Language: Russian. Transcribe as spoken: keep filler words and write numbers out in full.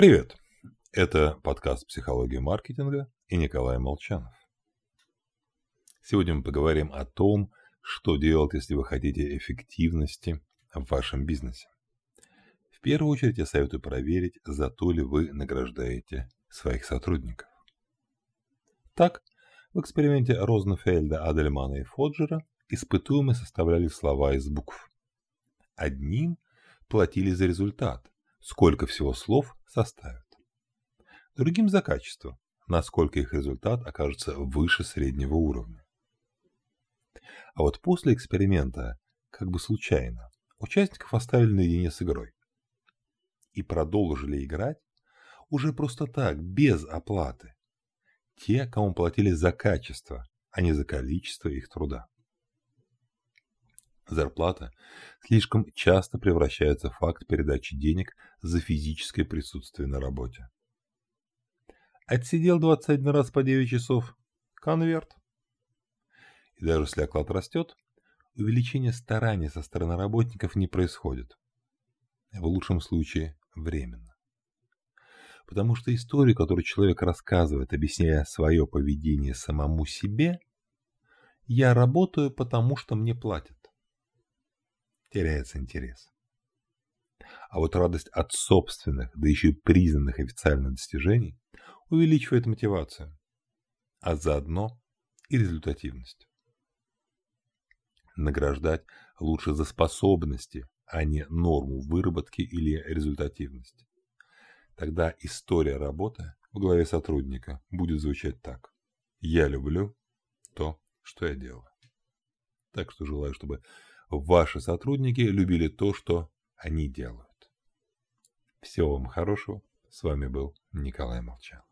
Привет! Это подкаст «Психология маркетинга» и Николай Молчанов. Сегодня мы поговорим о том, что делать, если вы хотите эффективности в вашем бизнесе. В первую очередь я советую проверить, за то ли вы награждаете своих сотрудников. Так, в эксперименте Розенфельда, Адельмана и Фоджера испытуемые составляли слова из букв. Одним платили за результат, сколько всего слов составят. Другим за качество, насколько их результат окажется выше среднего уровня. А вот после эксперимента, как бы случайно, участников оставили наедине с игрой. И продолжили играть уже просто так, без оплаты. Те, кому платили за качество, а не за количество их труда. Зарплата слишком часто превращается в факт передачи денег за физическое присутствие на работе. Отсидел двадцать один раз по девять часов – конверт. И даже если оклад растет, увеличение стараний со стороны работников не происходит. В лучшем случае временно. Потому что историю, которую человек рассказывает, объясняя свое поведение самому себе, «я работаю, потому что мне платят», теряется интерес. А вот радость от собственных, да еще и признанных официально достижений, увеличивает мотивацию, а заодно и результативность. Награждать лучше за способности, а не норму выработки или результативности. Тогда история работы в голове сотрудника будет звучать так. Я люблю то, что я делаю. Так что желаю, чтобы ваши сотрудники любили то, что они делают. Всего вам хорошего. С вами был Николай Молчанов.